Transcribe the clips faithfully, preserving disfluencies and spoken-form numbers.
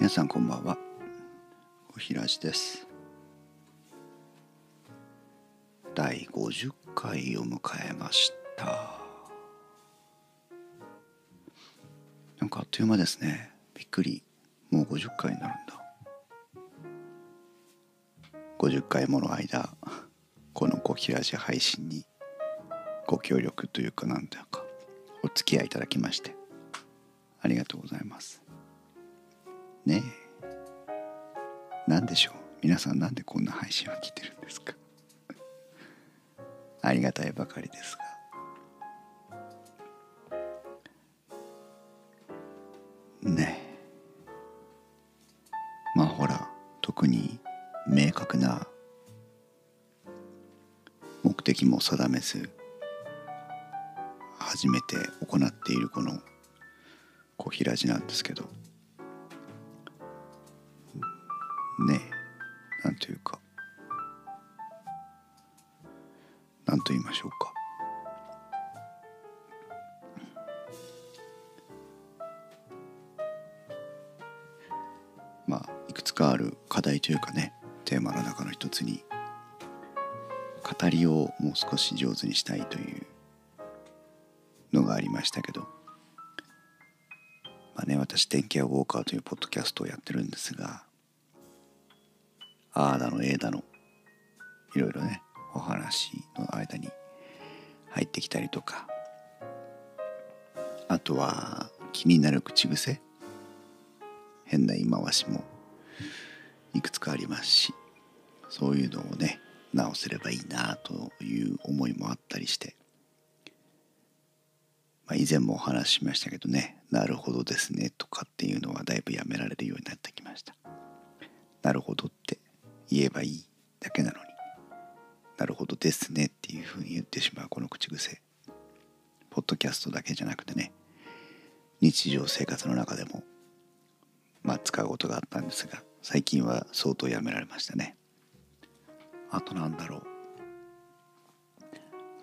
皆さんこんばんは、おひらじです。だいごじゅっかいを迎えました。なんかあっという間ですね。びっくり、もうごじゅっかいになるんだ。ごじゅっかいもの間、このごひらじ配信にご協力というかなんだかお付き合いいただきましてありがとうございますね。え、なんでしょう、皆さんなんでこんな配信は聞いてるんですか。ありがたいばかりですがね。え、まあほら、特に明確な目的も定めず初めて行っているこの小平寺なんですけどね。え、なんというか、なんと言いましょうか、まあいくつかある課題というかね、テーマの中の一つに語りをもう少し上手にしたいというのがありましたけど、まあね、私電気屋ウォーカーというポッドキャストをやってるんですが、あーだのえーだのいろいろね、お話の間に入ってきたりとか、あとは気になる口癖、変な言い回しもいくつかありますし、そういうのをね直せればいいなという思いもあったりして、まあ、以前もお話ししましたけどね、なるほどですねとかっていうのはだいぶやめられるようになってきました。なるほどって言えばいいだけなのに、なるほどですねっていうふうに言ってしまうこの口癖、ポッドキャストだけじゃなくてね、日常生活の中でもまあ使うことがあったんですが、最近は相当やめられましたね。あとなんだろう、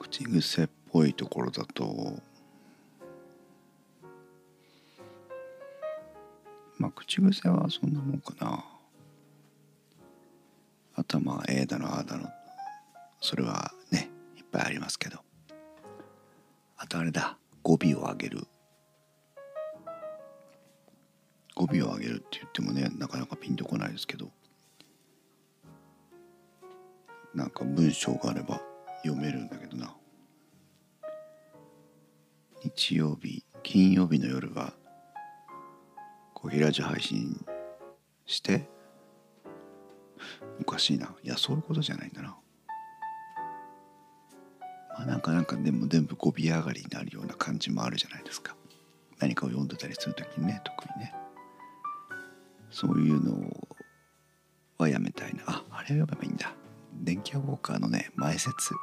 口癖っぽいところだと、まあ口癖はそんなもんかな。頭えーだのあーだの、それはねいっぱいありますけど、あとあれだ、語尾を上げる。語尾を上げるって言ってもね、なかなかピンとこないですけど、なんか文章があれば読めるんだけどな。日曜日、金曜日の夜は小平寺配信して、おかしいな、いやそういうことじゃないんだな。まあなんかなんかでも全部語尾上がりになるような感じもあるじゃないですか。何かを読んでたりするときにね、特にね、そういうのはやめたいな。あ、あれ読めばいいんだ。電気屋ウォーカーのね、前説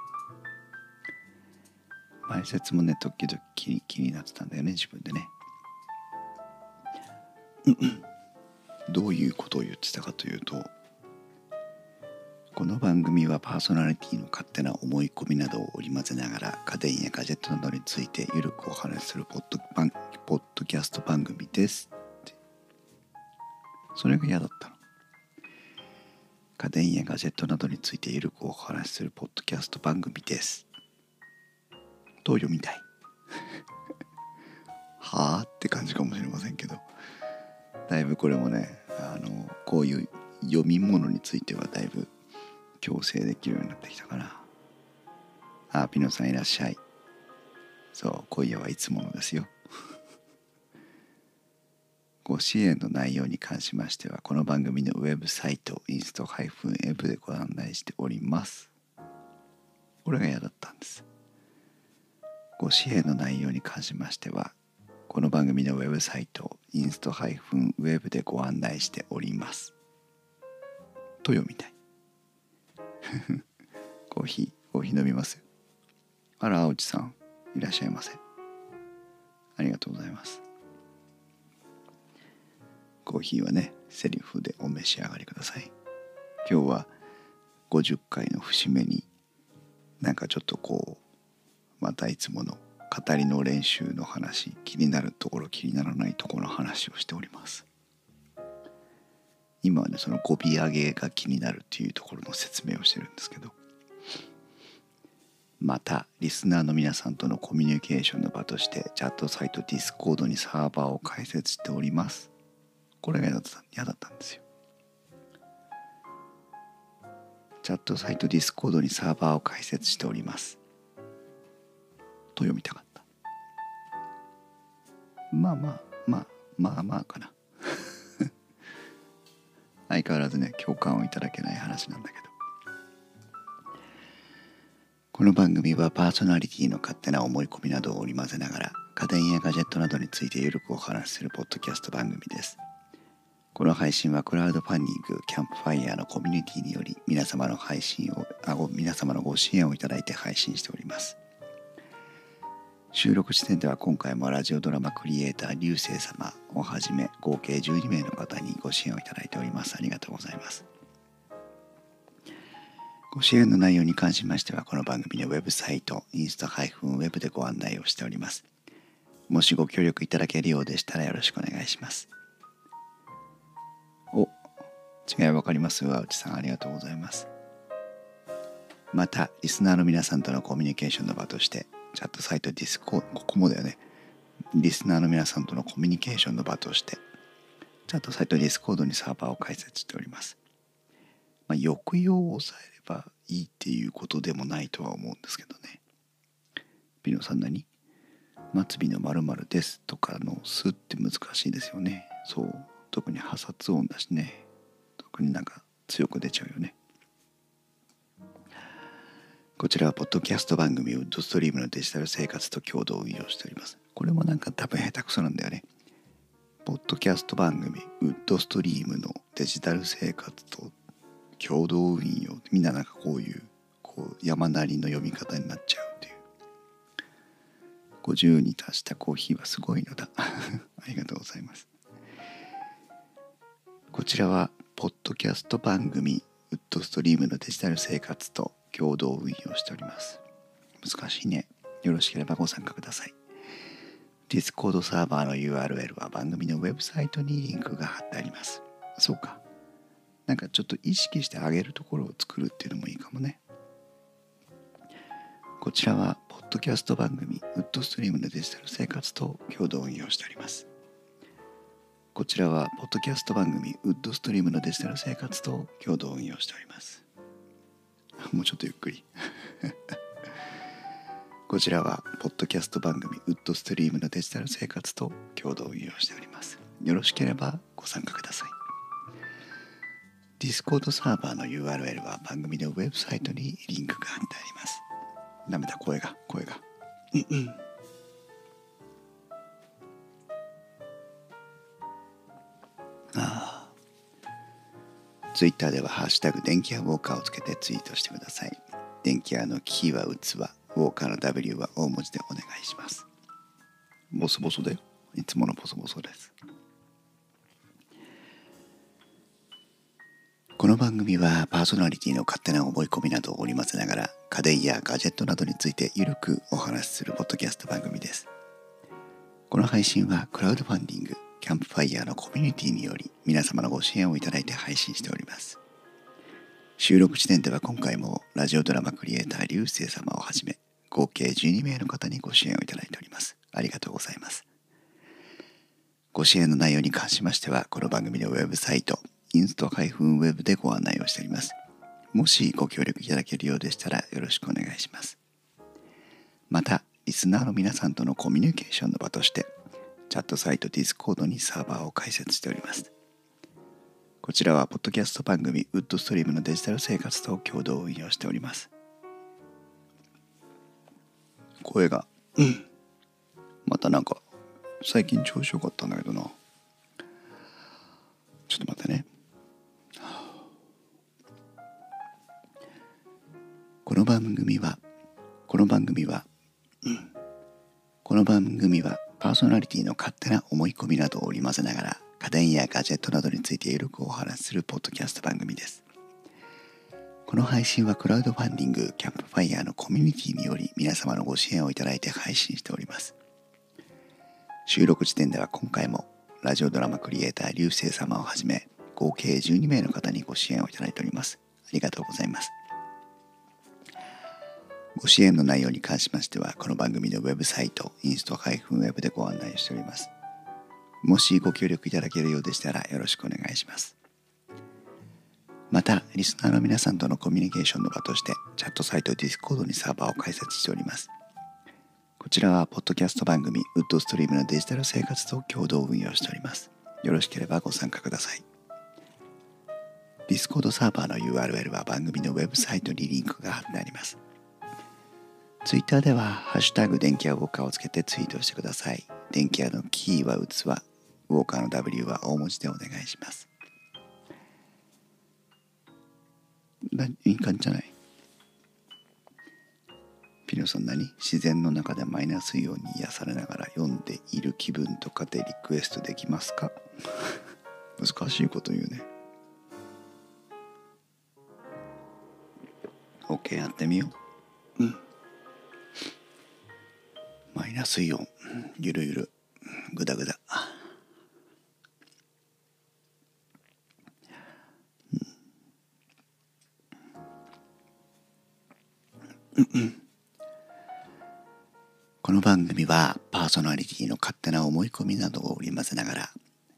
前説もね、時々気に、気になってたんだよね、自分でね。どういうことを言ってたかというと、この番組はパーソナリティの勝手な思い込みなどを織り交ぜながら、家電やガジェットなどについてゆるくお話しするポッド、ポッドキャスト番組ですって。それが嫌だったの。家電やガジェットなどについてゆるくお話しするポッドキャスト番組ですと読みたい。はぁって感じかもしれませんけど、だいぶこれもね、あのこういう読み物についてはだいぶ強制できるようになってきたかな。あ、ピノさんいらっしゃい。そう、今夜はいつものですよ。ご支援の内容に関しましては、この番組のウェブサイトインスト -エフ でご案内しております。これが嫌だったんです。ご支援の内容に関しましては、この番組のウェブサイトインスト -エフ でご案内しております。と読みたい。コーヒー、コーヒー飲みます。あら、青地さん、いらっしゃいませ。ありがとうございます。コーヒーはね、セリフでお召し上がりください。今日はごじゅっかいの節目に、なんかちょっとこう、またいつもの語りの練習の話、気になるところ気にならないところの話をしております。今はねそのゴビ上げが気になるっていうところの説明をしてるんですけど、またリスナーの皆さんとのコミュニケーションの場としてチャットサイト Discord にサーバーを開設しております。これが嫌だったんですよ。チャットサイト Discord にサーバーを開設しておりますと読みたかった。まあまあまあまあまあかな相変わらずね共感をいただけない話なんだけど、この番組はパーソナリティの勝手な思い込みなどを織り交ぜながら家電やガジェットなどについてゆるくお話しするポッドキャスト番組です。この配信はクラウドファンディングキャンプファイヤーのコミュニティにより皆様の配信をあご皆様のご支援をいただいて配信しております。収録時点では今回もラジオドラマクリエイター流星様をはじめ合計じゅうにめいの方にご支援をいただいております。ありがとうございます。ご支援の内容に関しましてはこの番組のウェブサイトインスタ配布ウェブでご案内をしております。もしご協力いただけるようでしたらよろしくお願いします。お、違いわかりますわうちさん、ありがとうございます。またリスナーの皆さんとのコミュニケーションの場としてチャットサイトディスコ、ここもだよね。リスナーの皆さんとのコミュニケーションの場として、チャットサイトディスコードにサーバーを開設しております。まあ、抑揚を抑えればいいっていうことでもないとは思うんですけどね。ピノさん何？末尾の〇〇ですとかのすって難しいですよね。そう。特に破殺音だしね。特になんか強く出ちゃうよね。こちらはポッドキャスト番組ウッドストリームのデジタル生活と共同運用しております。これもなんか多分下手くそなんだよね。ポッドキャスト番組ウッドストリームのデジタル生活と共同運用、みんななんかこういうこう山なりの読み方になっちゃうっていう。ごじゅうに達したコーヒーはすごいのだありがとうございます。こちらはポッドキャスト番組ウッドストリームのデジタル生活と共同運用しております。難しいね。よろしければご参加ください。 Discord サーバーの ユーアールエル は番組のウェブサイトにリンクが貼ってあります。そうか、なんかちょっと意識してあげるところを作るっていうのもいいかもね。こちらはポッドキャスト番組ウッドストリームのデジタル生活と共同運用しております。こちらはポッドキャスト番組ウッドストリームのデジタル生活と共同運用しております。もうちょっとゆっくりこちらはポッドキャスト番組ウッドストリームのデジタル生活と共同運用しております。よろしければご参加ください。 Discord サーバーの ユーアールエル は番組のウェブサイトにリンクが貼ってあります。なめた声が声がうんうん。ツイッターではハッシュタグ電気屋ウォーカーをつけてツイートしてください。電気屋のキーは器、ウォーカーの ダブリュー は大文字でお願いします。ボソボソだよ。いつものボソボソです。この番組はパーソナリティの勝手な思い込みなどを織り交ぜながら家電やガジェットなどについてゆるくお話しするポッドキャスト番組です。この配信はクラウドファンディングキャンプファイヤーのコミュニティにより皆様のご支援をいただいて配信しております。収録時点では今回もラジオドラマクリエイター流星様をはじめ合計じゅうにめいの方にご支援をいただいております。ありがとうございます。ご支援の内容に関しましてはこの番組のウェブサイトインスト配布ウェブでご案内をしております。もしご協力いただけるようでしたらよろしくお願いします。またリスナーの皆さんとのコミュニケーションの場としてチャットサイト Discord にサーバーを開設しております。こちらはポッドキャスト番組ウッドストリームのデジタル生活と共同運用しております。声が、うん、またなんか最近調子良かったんだけどな。ちょっと待ってね。この番組はこの番組は、うん、この番組はパーソナリティの勝手な思い込みなどを織り交ぜながら家電やガジェットなどについてゆるくお話しするポッドキャスト番組です。この配信はクラウドファンディングキャンプファイヤーのコミュニティにより皆様のご支援をいただいて配信しております。収録時点では今回もラジオドラマクリエイター流星様をはじめ合計じゅうに名の方にご支援をいただいております。ありがとうございます。ご支援の内容に関しましては、この番組のウェブサイト、インスト -web でご案内をしております。もしご協力いただけるようでしたらよろしくお願いします。また、リスナーの皆さんとのコミュニケーションの場として、チャットサイト Discord にサーバーを開設しております。こちらは、ポッドキャスト番組、ウッドストリームのデジタル生活と共同運用しております。よろしければご参加ください。Discord サーバーの ユーアールエル は番組のウェブサイトにリンクが貼ってあります。Twitter では、ハッシュタグ電気屋ウォーカーをつけてツイートしてください。電気屋のキーは器、ウォーカーの ダブリュー は大文字でお願いします。いい感じじゃない。ピノさん何？自然の中でマイナスイオンに癒されながら読んでいる気分とかでリクエストできますか？難しいこと言うね。 OK やってみよう。うん。マイナスイオン、ゆるゆる、ぐだぐだ。この番組はパーソナリティの勝手な思い込みなどを織り交ぜながら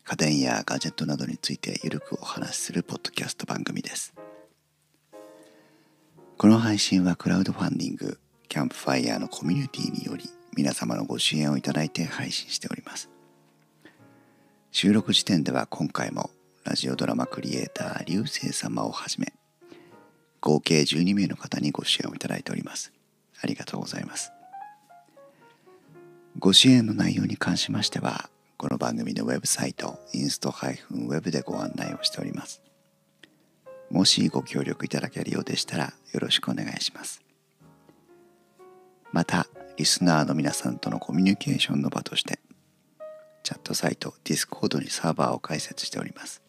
家電やガジェットなどについてゆるくお話しするポッドキャスト番組です。この配信はクラウドファンディングキャンプファイヤーのコミュニティにより皆様のご支援をいただいて配信しております。収録時点では今回もラジオドラマクリエイター流星様をはじめ合計じゅうに名の方にご支援をいただいております。ありがとうございます。ご支援の内容に関しましては、この番組のウェブサイト、インスト -web でご案内をしております。もしご協力いただけるようでしたら、よろしくお願いします。また、リスナーの皆さんとのコミュニケーションの場として、チャットサイト、Discord にサーバーを開設しております。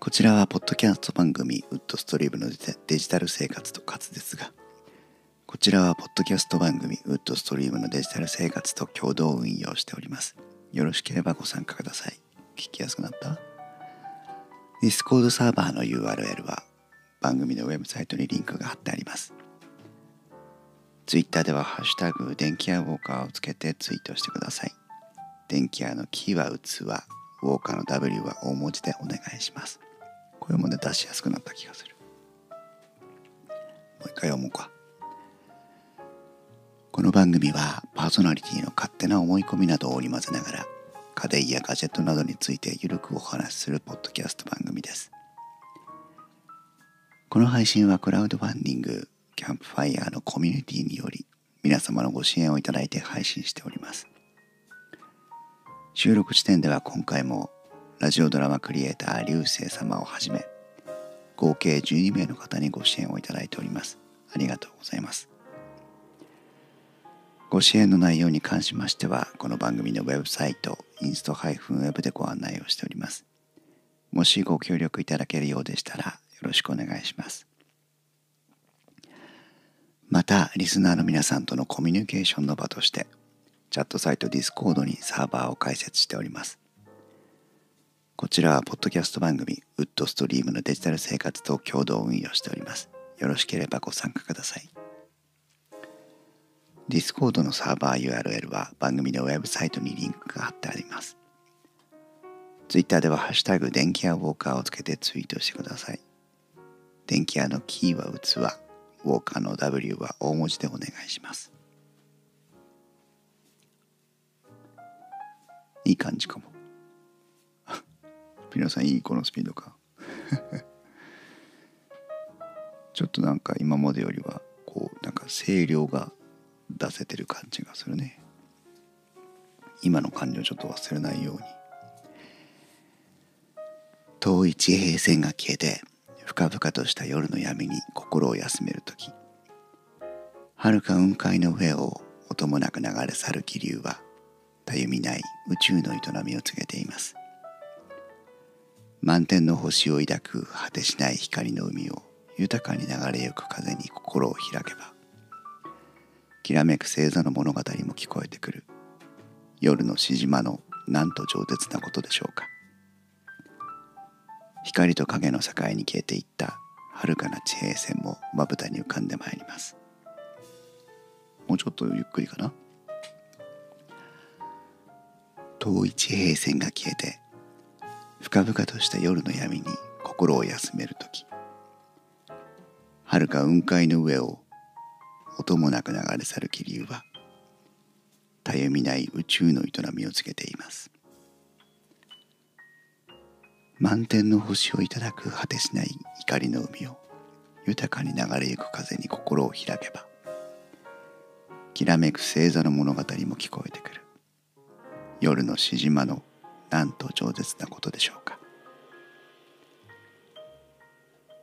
こちらはポッドキャスト番組ウッドストリームのデジタル生活と活ですが、こちらはポッドキャスト番組ウッドストリームのデジタル生活と共同運用しております。よろしければご参加ください。聞きやすくなった？ Discord サーバーの ユーアールエル は番組のウェブサイトにリンクが貼ってあります。Twitter ではハッシュタグ電気屋ウォーカーをつけてツイートしてください。電気屋のキーは器、ウォーカーの ダブリュー は大文字でお願いします。これもね、出しやすくなった気がする。もう一回読もうか。この番組はパーソナリティの勝手な思い込みなどを織り交ぜながら家電やガジェットなどについてゆるくお話しするポッドキャスト番組です。この配信はクラウドファンディングキャンプファイヤーのコミュニティにより皆様のご支援をいただいて配信しております。収録時点では今回もラジオドラマクリエイター流星様をはじめ合計じゅうに名の方にご支援をいただいております。ありがとうございます。ご支援の内容に関しましてはこの番組のウェブサイトインスト -web でご案内をしております。もしご協力いただけるようでしたらよろしくお願いします。またリスナーの皆さんとのコミュニケーションの場としてチャットサイト Discord にサーバーを開設しております。こちらはポッドキャスト番組ウッドストリームのデジタル生活と共同運用しております。よろしければご参加ください。Discord のサーバー ユーアールエル は番組のウェブサイトにリンクが貼ってあります。Twitter ではハッシュタグ電気屋ウォーカーをつけてツイートしてください。電気屋のキーは器、ウォーカーの ダブリュー は大文字でお願いします。いい感じかも。ピノさんいいこのスピードかちょっとなんか今までよりはこうなんか声量が出せてる感じがするね。今の感じをちょっと忘れないように。遠い地平線が消えて深々とした夜の闇に心を休めるとき、遥か雲海の上を音もなく流れ去る気流はたゆみない宇宙の営みを告げています。満天の星を抱く果てしない光の海を豊かに流れゆく風に心を開けば、きらめく星座の物語も聞こえてくる夜のしじまのなんと饒舌なことでしょうか。光と影の境に消えていった遥かな地平線もまぶたに浮かんでまいります。もうちょっとゆっくりかな。遠い地平線が消えて深々とした夜の闇に心を休めるとき、遥か雲海の上を音もなく流れ去る気流はたゆみない宇宙の営みをつけています。満天の星をいただく果てしない光の海を豊かに流れゆく風に心を開けば、きらめく星座の物語も聞こえてくる。夜のしじまのなんと饒舌なことでしょうか。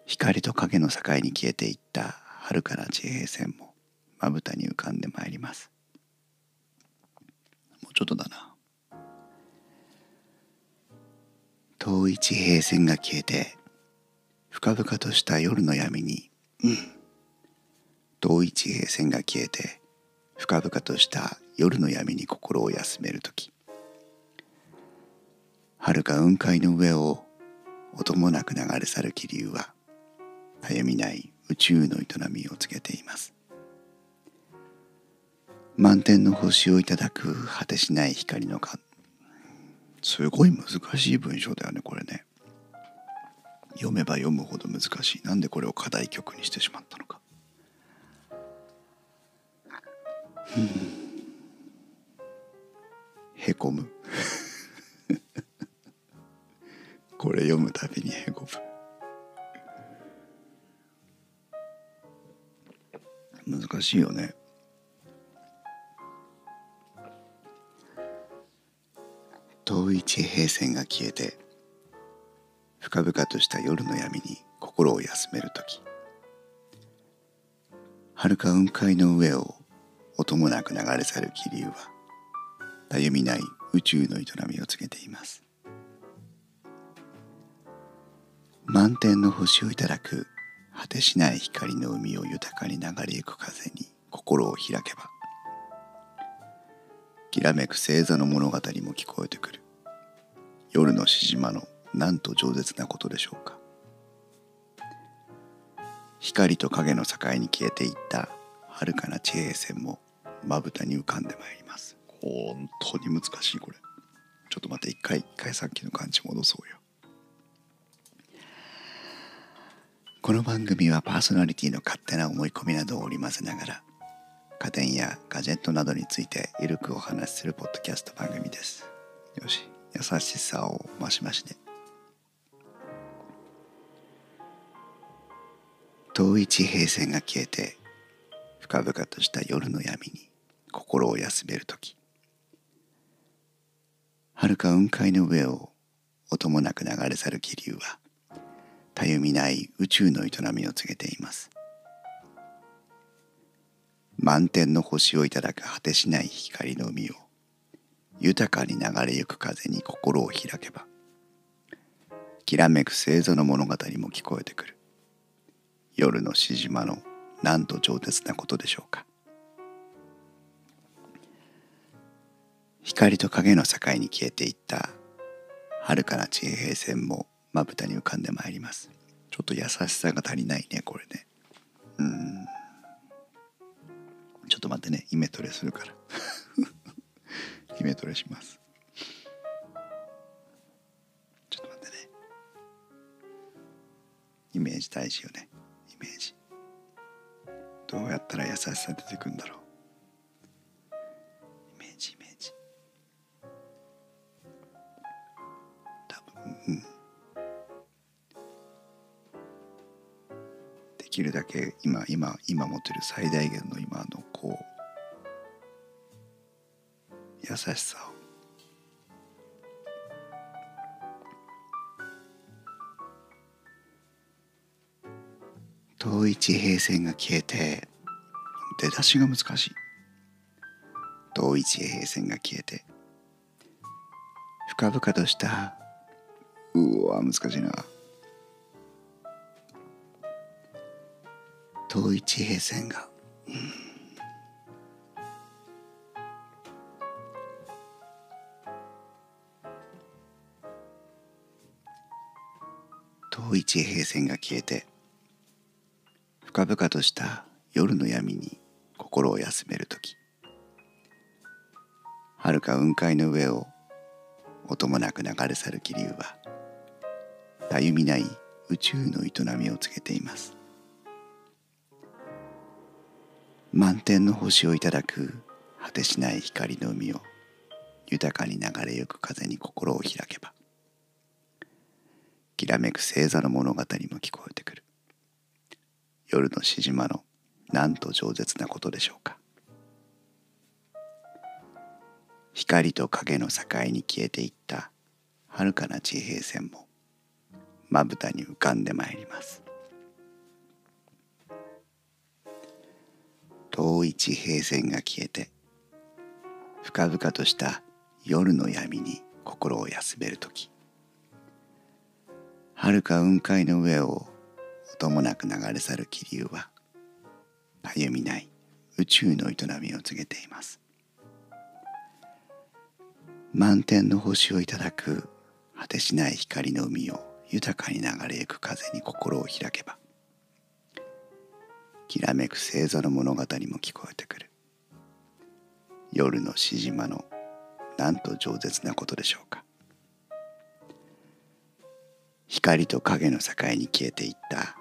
光と影の境に消えていった遥かな地平線もまぶたに浮かんでまいります。もうちょっとだな。遠い地平線が消えて深々とした夜の闇に、うん、遠い地平線が消えて深々とした夜の闇に心を休めるとき、遥か雲海の上を音もなく流れ去る気流はたゆみない宇宙の営みをつけています。満天の星をいただく果てしない光のか、すごい難しい文章だよねこれね。読めば読むほど難しい。なんでこれを課題曲にしてしまったのか。へこむこれ読むたびにへこむ。難しいよね。遠い地平線が消えて深々とした夜の闇に心を休めるとき、遥か雲海の上を音もなく流れ去る気流はたゆみない宇宙の営みをつけています。満天の星をいただく果てしない光の海を豊かに流れゆく風に心を開けば、きらめく星座の物語も聞こえてくる。夜のしじまのなんと饒舌なことでしょうか。光と影の境に消えていった遥かな地平線もまぶたに浮かんでまいります。本当に難しいこれ。ちょっと待って、一回一回さっきの感じ戻そうよ。この番組はパーソナリティの勝手な思い込みなどを織り交ぜながら、家電やガジェットなどについてゆるくお話しするポッドキャスト番組です。よし、優しさを増し増しで。遠い地平線が消えて深々とした夜の闇に心を休めるとき、遥か雲海の上を音もなく流れ去る気流はたゆみない宇宙の営みを告げています。満天の星をいただく果てしない光の海を豊かに流れゆく風に心を開けば、きらめく星座の物語も聞こえてくる。夜のしじまのなんと饒舌なことでしょうか。光と影の境に消えていった遥かな地平線もまぶたに浮かんでまいります。ちょっと優しさが足りないねこれね。うーん、ちょっと待ってね、イメトレするからイメトレします。ちょっと待ってね。イメージ大事よね。イメージどうやったら優しさ出てくるんだろう。イメージイメージ多分、うん、できるだけ今今今持ってる最大限の今のこう優しさを遠い地平線が消えて、出だしが難しい。遠い地平線が消えて深々とした、うわ難しいな。遠い地平線が、うん遠い地平線が消えて、深々とした夜の闇に心を休めるとき、遥か雲海の上を音もなく流れ去る気流は、たゆみない宇宙の営みを告げています。満天の星をいただく果てしない光の海を、豊かに流れゆく風に心を開けば、きらめく星座の物語も聞こえてくる。夜のしじまのなんと饒舌なことでしょうか。光と影の境に消えていった遥かな地平線もまぶたに浮かんでまいります。遠い地平線が消えて、深々とした夜の闇に心を休めるとき、遥か雲海の上を音もなく流れ去る気流は、たゆみない宇宙の営みを告げています。満天の星をいただく果てしない光の海を、豊かに流れゆく風に心を開けば、きらめく星座の物語も聞こえてくる。夜のしじまのなんと饒舌なことでしょうか。光と影の境に消えていった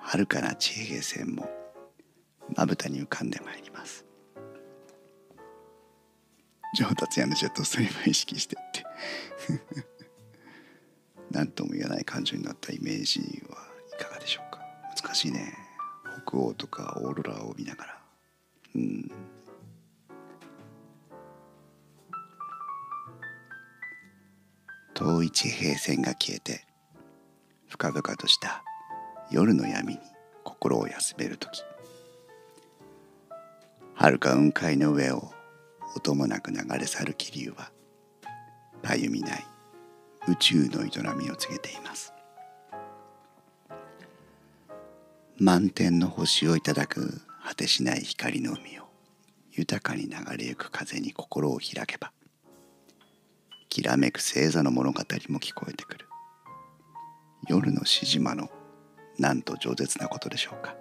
遥かな地平線もまぶたに浮かんでまいります。上達屋のジェットストリームを意識してって何とも言えない感情になったイメージはいかがでしょうか。難しいね。北欧とかオーロラを見ながら、うん遠い地平線が消えて、深々とした夜の闇に心を休めるとき、遥か雲海の上を音もなく流れ去る気流は、たゆみない宇宙の営みを告げています。満天の星をいただく果てしない光の海を、豊かに流れゆく風に心を開けば、きらめく星座の物語も聞こえてくる。夜のしじまのなんと饒舌なことでしょうか。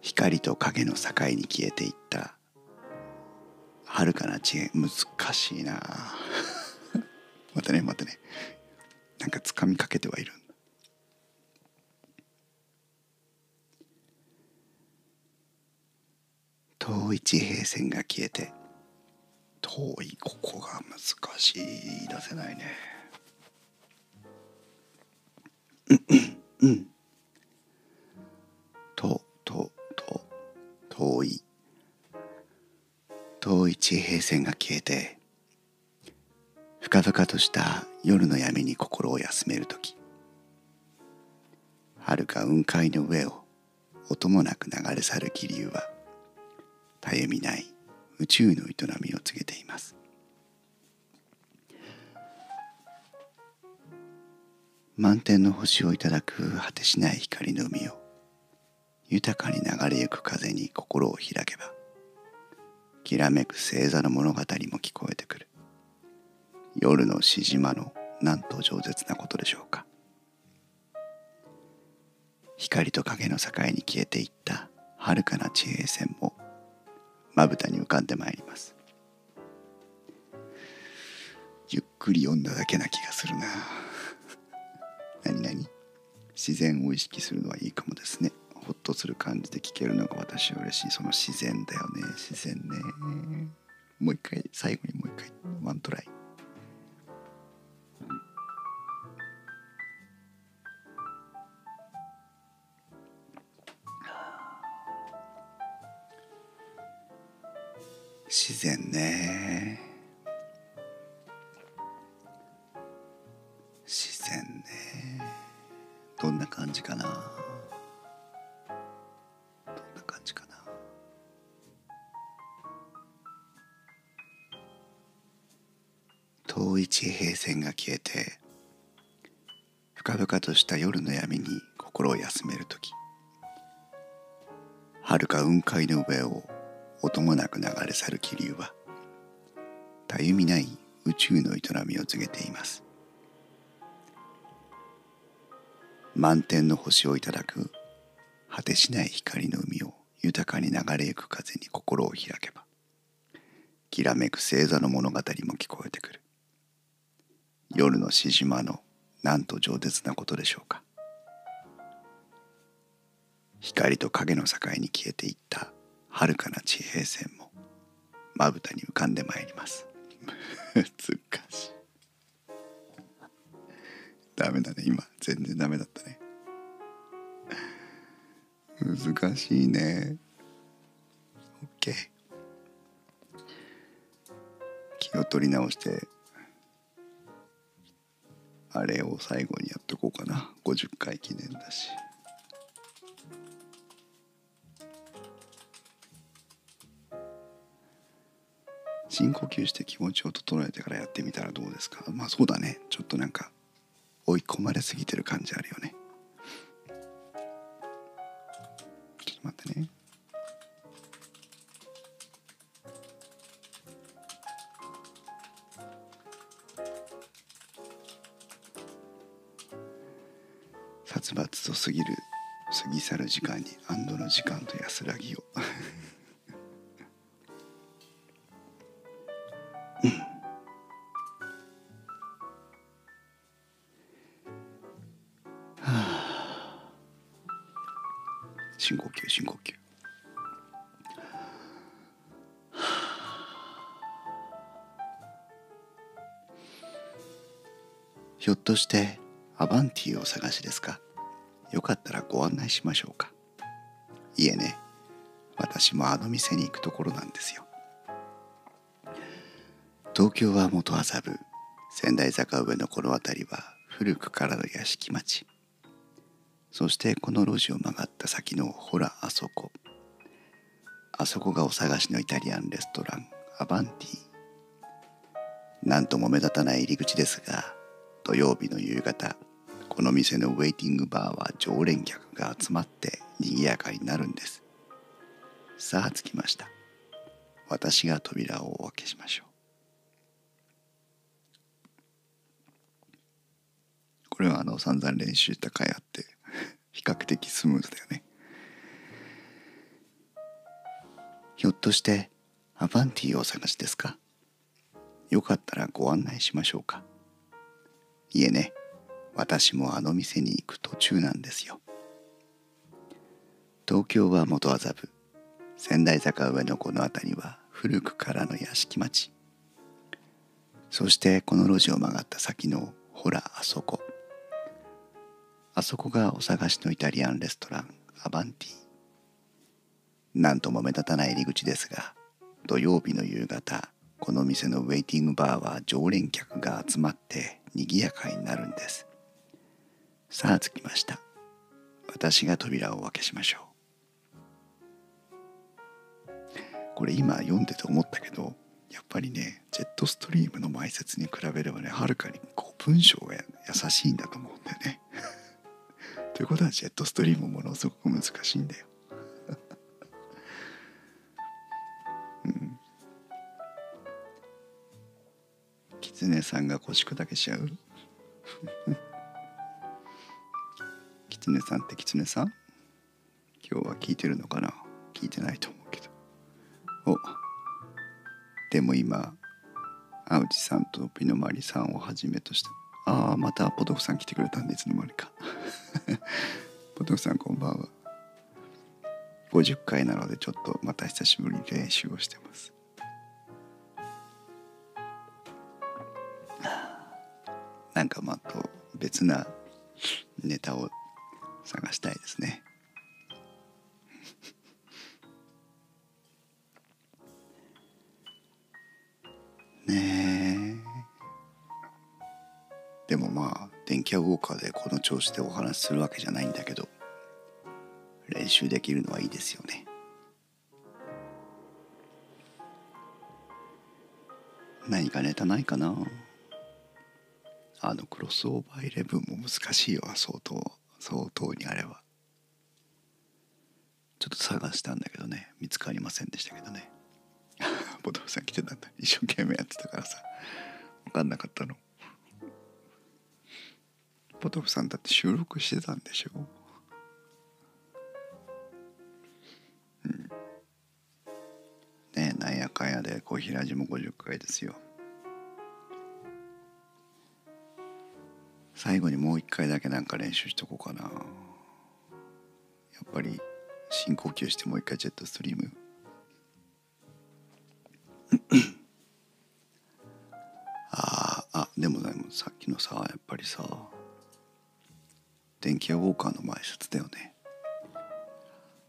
光と影の境に消えていった遥かな地平、難しいなまたねまたねなんかつかみかけてはいるんだ。遠い地平線が消えて、遠い、ここが難しい、出せないねうんうんととと遠い遠い地平線が消えて、深々とした夜の闇に心を休めるとき、遥か雲海の上を音もなく流れ去る気流は、たゆみない宇宙の営みを告げています。満天の星をいただく果てしない光の海を、豊かに流れゆく風に心を開けば、きらめく星座の物語も聞こえてくる。夜のしじまのなんと饒舌なことでしょうか。光と影の境に消えていった遥かな地平線もまぶたに浮かんでまいります。ゆっくり読んだだけな気がするな何何自然を意識するのはいいかもですね。ほっとする感じで聞けるのが私は嬉しい。その自然だよね。自然ね。もう一回、最後にもう一回ワントライ。自然ね。自然ね。どんな感じかな。遠い地平線が消えて、深々とした夜の闇に心を休めるとき、遥か雲海の上を音もなく流れ去る気流は、たゆみない宇宙の営みを告げています。満天の星をいただく果てしない光の海を豊かに流れゆく風に心を開けば、きらめく星座の物語も聞こえてくる。夜のしじまのなんと饒舌なことでしょうか。光と影の境に消えていった遥かな地平線もまぶたに浮かんでまいります。難しい。ダメだね、今全然ダメだったね。難しいね。 OK、 気を取り直してあれを最後にやっとこうかな。ごじゅっかい記念だし。深呼吸して気持ちを整えてからやってみたらどうですか。まあそうだね、ちょっとなんか追い込まれすぎてる感じあるよね。ちょっと待ってね。殺伐と過ぎる過ぎ去る時間に安堵の時間と安らぎを深呼吸深呼吸。ひょっとしてアバンティをお探しですか。よかったらご案内しましょうか。いえね、私もあの店に行くところなんですよ。東京は元麻布、仙台坂上のこの辺りは古くからの屋敷町。そしてこの路地を曲がった先のほらあそこ。あそこがお探しのイタリアンレストラン、アバンティ。なんとも目立たない入り口ですが、土曜日の夕方、この店のウェイティングバーは常連客が集まって賑やかになるんです。さあ着きました。私が扉をお開けしましょう。これはあの散々練習した回あって、比較的スムーズだよね。ひょっとしてアバンティをお探しですか。よかったらご案内しましょうか。いえね、私もあの店に行く途中なんですよ。東京は元麻布、仙台坂上のこの辺りは古くからの屋敷町。そしてこの路地を曲がった先のほらあそこ。あそこがお探しのイタリアンレストラン、アバンティ。なんとも目立たない入り口ですが、土曜日の夕方、この店のウェイティングバーは常連客が集まって賑やかになるんです。さあ着きました。私が扉を開けしましょう。これ今読んでて思ったけど、やっぱりね、ジェットストリームの前説に比べればね、はるかにこう文章が優しいんだと思うんだよね。ということはジェットストリームものすごく難しいんだよ、うん、キツネさんが腰砕けしちゃうキツネさんってキツネさん今日は聞いてるのかな。聞いてないと思うけど。おでも今青内さんとピノマリさんをはじめとしてああまたポトフさん来てくれたんでいつの間にかポトフさんこんばんは。ごじゅっかいなのでちょっとまた久しぶりに練習をしてます。なんかまた別なネタを探したいですねねえ。でもまあ電気屋ウォーカーでこの調子でお話しするわけじゃないんだけど、練習できるのはいいですよね。何かネタないかな。あのクロスオーバーイレブンも難しいよ、相当相当にあれは。ちょっと探したんだけどね、見つかりませんでしたけどねボトルさん来てたんだ、一生懸命やってたからさ分かんなかったの。ポトフさんだって収録してたんでしょ。うん。ねえ、なんやかんやで小平寺もごじゅっかいですよ。最後にもういっかいだけなんか練習しとこうかな。やっぱり深呼吸してもういっかいジェットストリーム。ああ、でもでもさっきのさ、やっぱりさ、電気屋ウォーカーの前説だよね。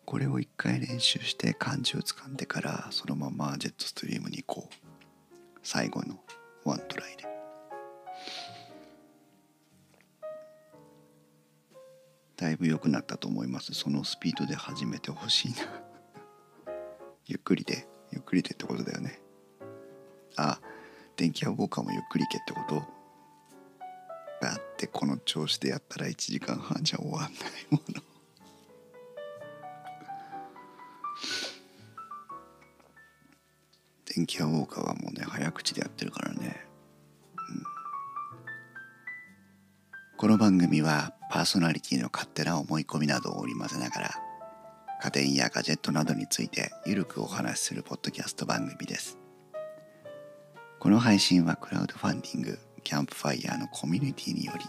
これを一回練習して感じをつかんでからそのままジェットストリームに行こう。最後のワントライで。だいぶ良くなったと思います。そのスピードで始めてほしいな。ゆっくりで、ゆっくりでってことだよね。あ、電気屋ウォーカーもゆっくり行けってことだって。この調子でやったらいちじかんはんじゃ終わんないもの。電気屋ウォーカーはもうね、早口でやってるからね、うん、この番組はパーソナリティの勝手な思い込みなどを織り交ぜながら家電やガジェットなどについてゆるくお話しするポッドキャスト番組です。この配信はクラウドファンディングキャンプファイヤーのコミュニティにより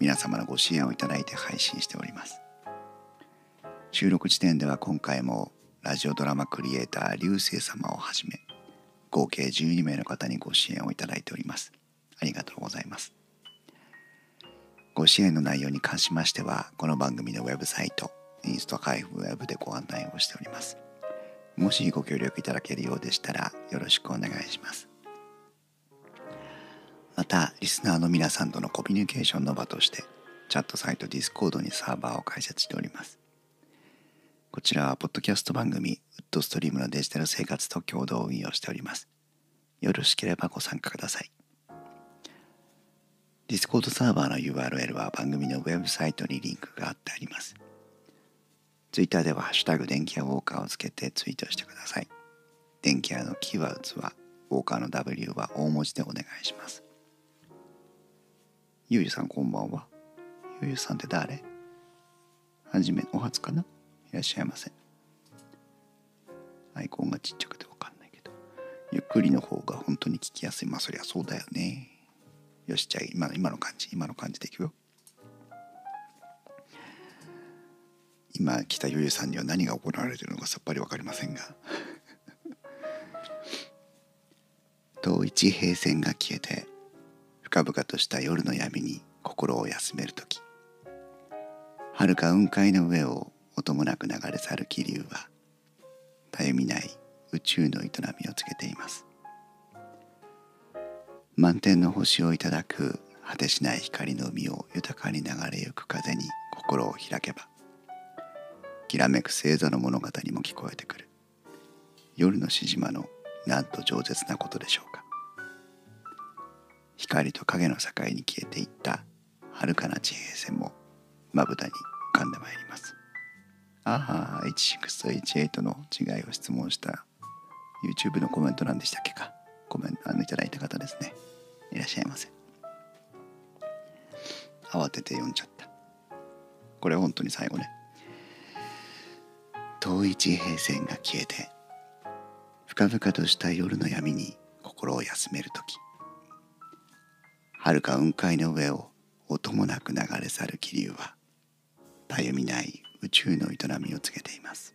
皆様のご支援をいただいて配信しております。収録時点では今回もラジオドラマクリエイター流星様をはじめ合計じゅうにめいの方にご支援をいただいております。ありがとうございます。ご支援の内容に関しましてはこの番組のウェブサイトインスト開封ウェブでご案内をしております。もしご協力いただけるようでしたらよろしくお願いします。また、リスナーの皆さんとのコミュニケーションの場として、チャットサイト Discord にサーバーを開設しております。こちらは、ポッドキャスト番組、ウッドストリームのデジタル生活と共同運用しております。よろしければご参加ください。Discord サーバーの ユーアールエル は番組のウェブサイトにリンクがあってあります。Twitter では、ハッシュタグ電気屋ウォーカーをつけてツイートしてください。電気屋のキーは器、ウォーカーの ダブリュー は大文字でお願いします。ゆうゆさん、こんばんは。ゆうゆさんって誰？はじめ、お初かな？いらっしゃいませ。アイコンがちっちゃくてわかんないけど、ゆっくりの方が本当に聞きやすい。まあそりゃそうだよね。よし、じゃあ今の今の感じ、今の感じでいくよ。今来たゆうゆさんには何が行われているのかさっぱりわかりませんが、東一平線が消えて。深々とした夜の闇に心を休めるとき、遥か雲海の上を音もなく流れ去る気流はたゆみない宇宙の営みをつけています。満天の星をいただく果てしない光の海を豊かに流れゆく風に心を開けば、きらめく星座の物語も聞こえてくる夜のしじまのなんと饒舌なことでしょうか。光と影の境に消えていった遥かな地平線もまぶたに浮かんでまいります。ああ、じゅうろくとじゅうはちの違いを質問した YouTube のコメントなんでしたっけか。コメントあのいただいた方ですね。いらっしゃいませ。慌てて読んじゃった。これ本当に最後ね。遠い地平線が消えて深々とした夜の闇に心を休めるとき、遥か雲海の上を音もなく流れ去る気流はたゆみない宇宙の営みを告げています。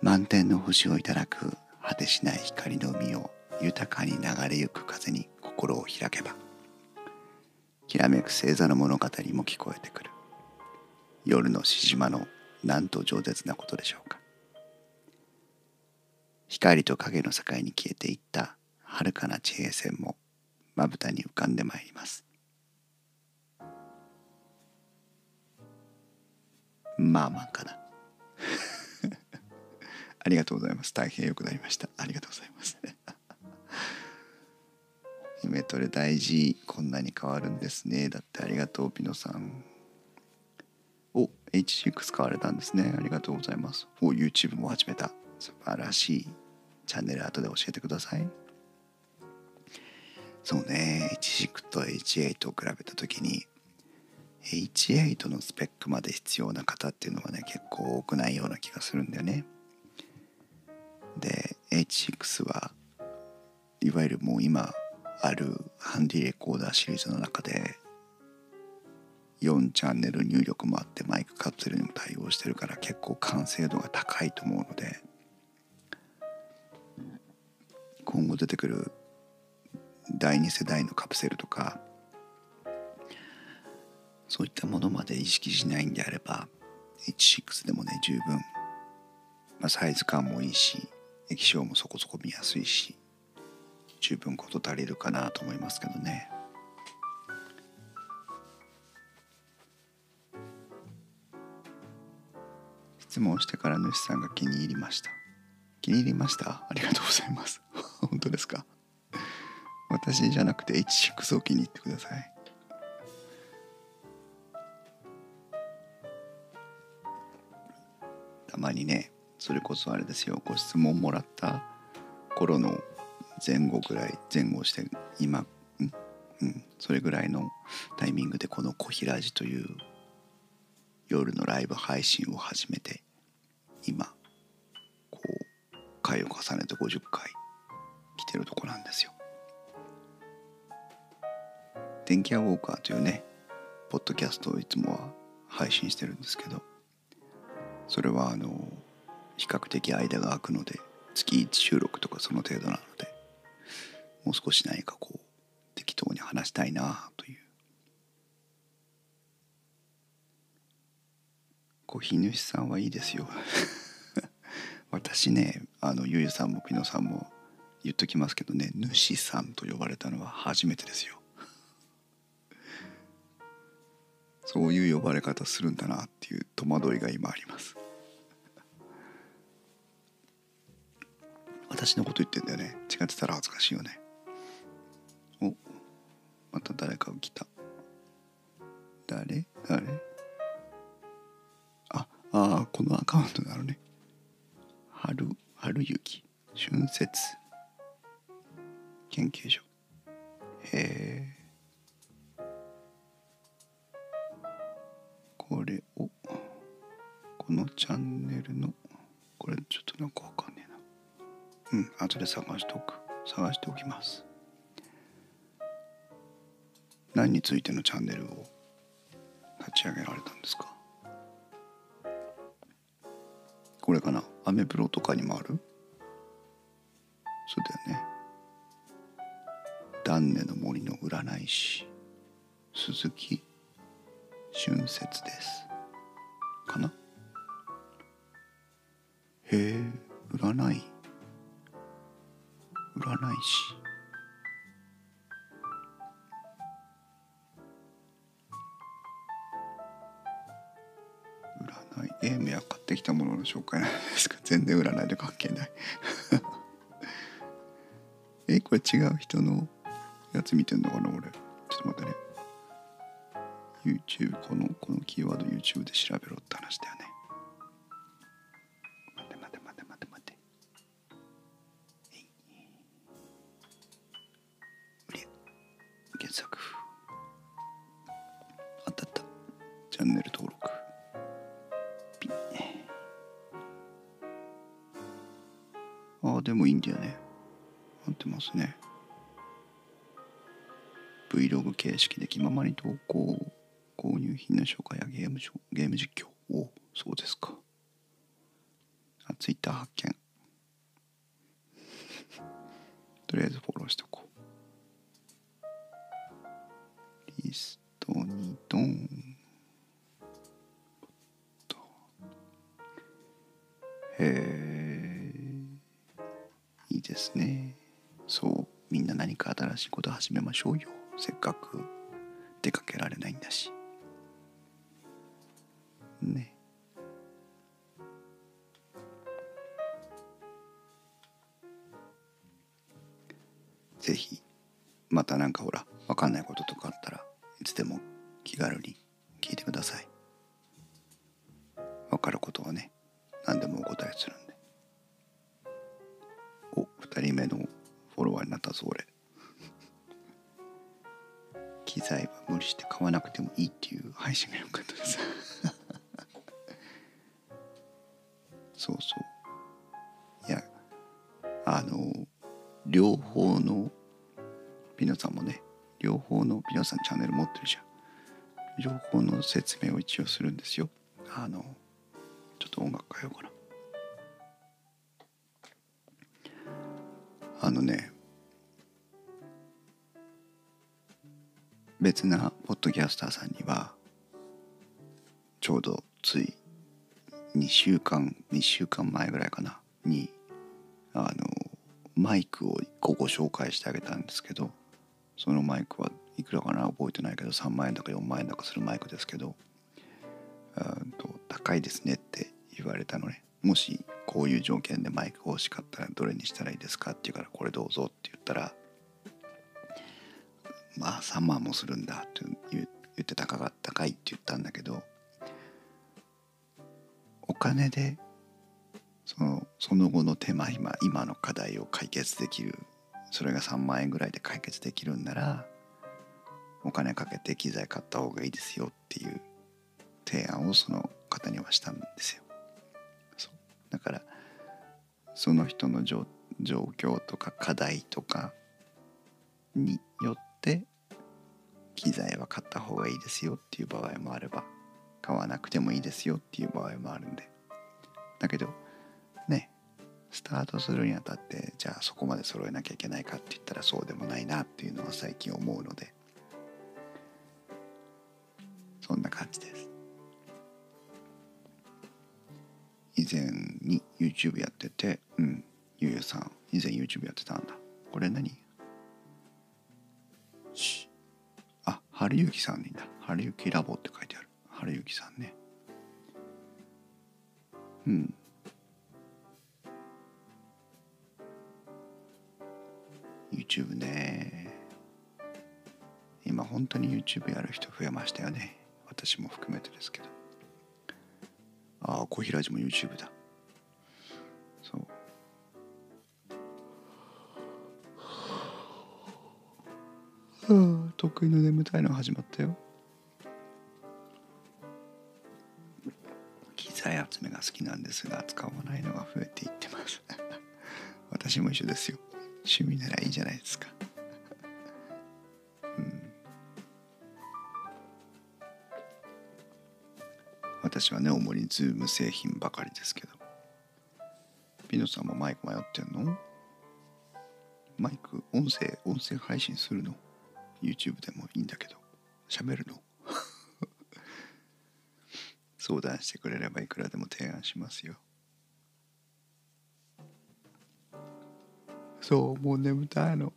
満天の星をいただく果てしない光の海を豊かに流れゆく風に心を開けば、きらめく星座の物語も聞こえてくる夜のしじまのなんと饒舌なことでしょうか。光と影の境に消えていった遥かな地平線もまぶたに浮かんでまいります。まあまあかな。ありがとうございます。大変良くなりました。ありがとうございます。夢トレ大事。こんなに変わるんですね。だってありがとうピノさん。お、エイチろく 買われたんですね。ありがとうございます。お、YouTube も始めた。素晴らしい。チャンネル後で教えてください。そうね、じゅうろくとじゅうはちを比べた時にじゅうはちのスペックまで必要な方っていうのはね、結構多くないような気がするんだよね。で、エイチろくはいわゆるもう今あるハンディレコーダーシリーズの中でよんチャンネル入力もあって、マイクカプセルにも対応してるから、結構完成度が高いと思うので、今後出てくるだいに世代のカプセルとかそういったものまで意識しないんであれば、じゅうろくでもね十分、まあ、サイズ感もいいし液晶もそこそこ見やすいし、十分こと足りるかなと思いますけどね。質問してから主さんが気に入りました。気に入りました、ありがとうございます本当ですか？私じゃなくてエイチろくを気に入ってください。たまにね、それこそあれですよ、ご質問もらった頃の前後ぐらい、前後して今、んうん、それぐらいのタイミングでこの小平寺という夜のライブ配信を始めて、今こう回を重ねてごじゅっかい来てるとこなんですよ。電気屋ウォーカーというねポッドキャストをいつもは配信してるんですけど、それはあの比較的間が空くので、月いち収録とかその程度なので、もう少し何かこう適当に話したいなという。コーヒー主さんはいいですよ私ね、あのゆゆさんもピノさんも言っときますけどね、主さんと呼ばれたのは初めてですよそういう呼ばれ方するんだなっていう戸惑いが今あります私のこと言ってんだよね。違ってたら恥ずかしいよね。お、また誰か来た。誰誰あ、ああ、このアカウントなのね。春、春雪、春節、研究所。へえ。これを、このチャンネルの、これちょっとなんかわかんねえな。うん、後で探しておく、探しておきます。何についてのチャンネルを立ち上げられたんですか？これかな？アメブロとかにもある？そうだよね。ダンネの森の占い師、鈴木春節です。かな？へえ、占い。占い師。占いゲームや買ってきたものの紹介なんですか？全然占いと関係ないえ、これ違う人のやつ見てんのかな俺。ちょっと待ってね。YouTube、このこのキーワード YouTube で調べろって話だよね。でもいいんだよね。合ってますね。Vlog 形式で気ままに投稿、購入品の紹介やゲーム、ゲーム実況。お、そうですか。あ、Twitter 発見。とりあえずフォローしておこう。リストにドン。へえ。ですね、そう、みんな何か新しいこと始めましょうよ。せっかく出かけられないんだしね。ぜひまたなんかほら分かんないこととかあったらいつでも気軽に聞いてください。分かることはね何でもお答えするんで。お、ふたりめのフォロワーになったぞ俺機材は無理して買わなくてもいいっていう配信が良かったですそうそういやあの両方のピノさんもね両方のピノさんチャンネル持ってるじゃん。両方の説明を一応するんですよ。あのちょっと音楽変えようかな。あのね別なポッドキャスターさんにはちょうどついにしゅうかんにしゅうかんまえぐらいかなにあのマイクをいっこご紹介してあげたんですけど、そのマイクはいくらかな覚えてないけどさんまんえんだかよんまんえんだかするマイクですけど、うんと高いですねって言われたのね。もしこういう条件でマイク欲しかったらどれにしたらいいですかって言うからこれどうぞって言ったらまあさんまんもするんだって言って高かったかいって言ったんだけど、お金でその、その後の手間暇今の課題を解決できる、それがさんまんえんぐらいで解決できるんならお金かけて機材買った方がいいですよっていう提案をその方にはしたんですよ。そうだからその人の状況とか課題とかによって機材は買った方がいいですよっていう場合もあれば買わなくてもいいですよっていう場合もあるんで、だけどねスタートするにあたってじゃあそこまで揃えなきゃいけないかって言ったらそうでもないなっていうのは最近思うので、そんな感じです。以前に YouTube やってて、うん、ゆうゆうさん以前 YouTube やってたんだ。これ何？あ、はるゆきさんにだ。はるゆきラボって書いてある。はるゆきさんね。うん。YouTube ね。今本当に YouTube やる人増えましたよね。私も含めてですけど。ああ、小平寺も YouTube だ。そう。はあ、得意の眠たいの始まったよ。機材集めが好きなんですが使わないのが増えていってます私も一緒ですよ。趣味ならいいじゃないですか、うん、私はね主に Zoom 製品ばかりですけど、ピノさんもマイク迷ってんの？マイク音声音声配信するの？YouTube でもいいんだけど喋るの相談してくれればいくらでも提案しますよ。そうもう眠たいの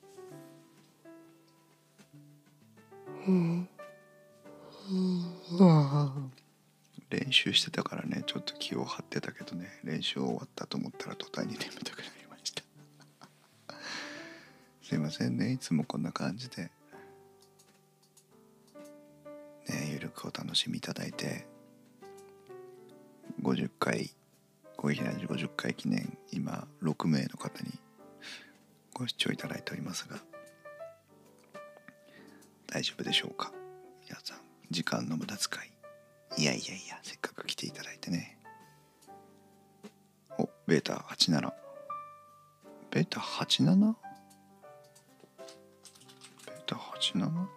練習してたからねちょっと気を張ってたけどね、練習終わったと思ったら途端に眠たくなりましたすいませんね、いつもこんな感じでゆるくお楽しみいただいて、ごじゅっかい小平寺ごじゅっかい記念今ろくめいの方にご視聴いただいておりますが大丈夫でしょうか皆さん。時間の無駄遣い、いやいやいやせっかく来ていただいてね。おベータはちじゅうななベータ はちじゅうなな? ベータ はちじゅうなな?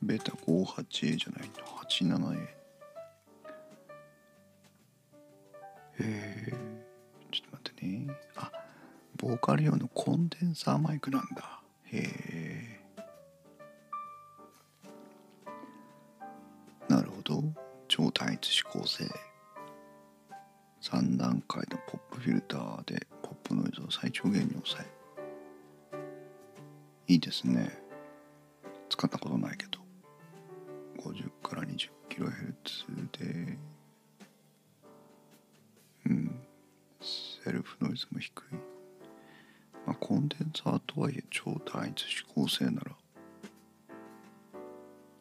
ベータ ごじゅうはちエー じゃないの はちじゅうななエー。 へえちょっと待ってね。あボーカル用のコンデンサーマイクなんだ。へえなるほど。超単一指向性さん段階のポップフィルターでポップノイズを最小限に抑え、いいですね。使ったことないけどごじゅうからにじゅうキロヘルツ で、うん、セルフノイズも低い、まあ、コンデンサーとはいえ超単一指向性なら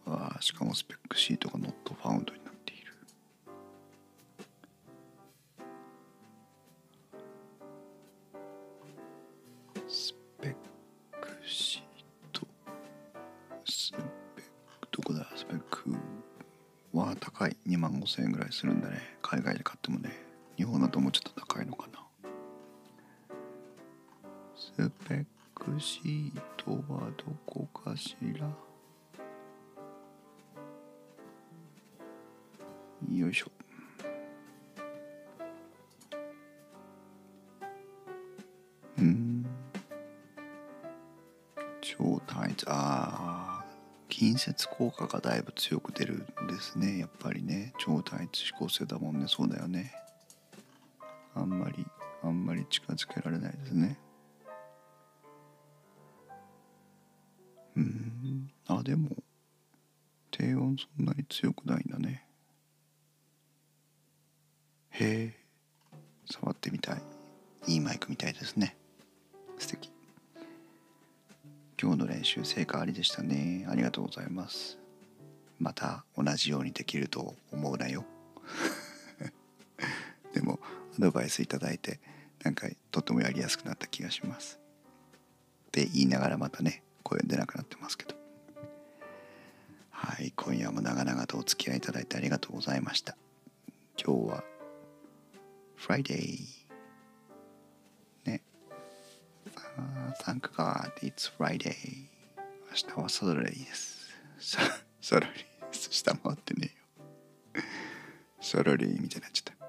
あ、しかもスペックシートがノットファウンドになっている。スペックシートいにまんごせんえんぐらいするんだね。海外で買ってもね。日本だともうちょっと高いのかな。スペックシートはどこかしら。よいしょ。うーん。超単一。ああ、近接効果がだいぶ強く出るんですね。やっぱりね。超単一指向性だもんね。そうだよね。あんまり、あんまり近づけられないですね。うーん。あ、でも、低音そんなに強くないんだね。へえ、触ってみたい。いいマイクみたいですね。素敵。今日の練習成果ありでしたね。ありがとうございます。また同じようにできると思うなよでもアドバイスいただいてなんかとってもやりやすくなった気がしますって言いながらまたね声出なくなってますけど、はい、今夜も長々とお付き合いいただいてありがとうございました。今日はフライデーね。サンクガーディッツフライデー。明日はサドレイです。サドレイです。下回ってねえよ。サドレイみたいになっちゃった。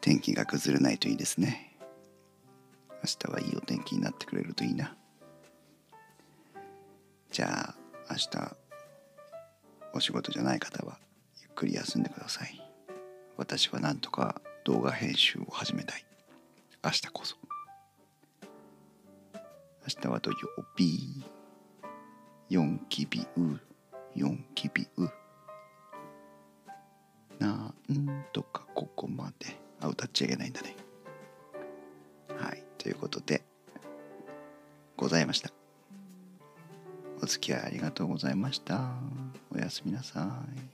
天気が崩れないといいですね。明日はいいお天気になってくれるといいな。じゃあ明日お仕事じゃない方はゆっくり休んでください。私はなんとか動画編集を始めたい。明日こそ。明日は土曜日。四キビウ。四キビウ。なんとかここまで。あ、歌っちゃいけないんだね。はい。ということで、ございました。お付き合いありがとうございました。おやすみなさい。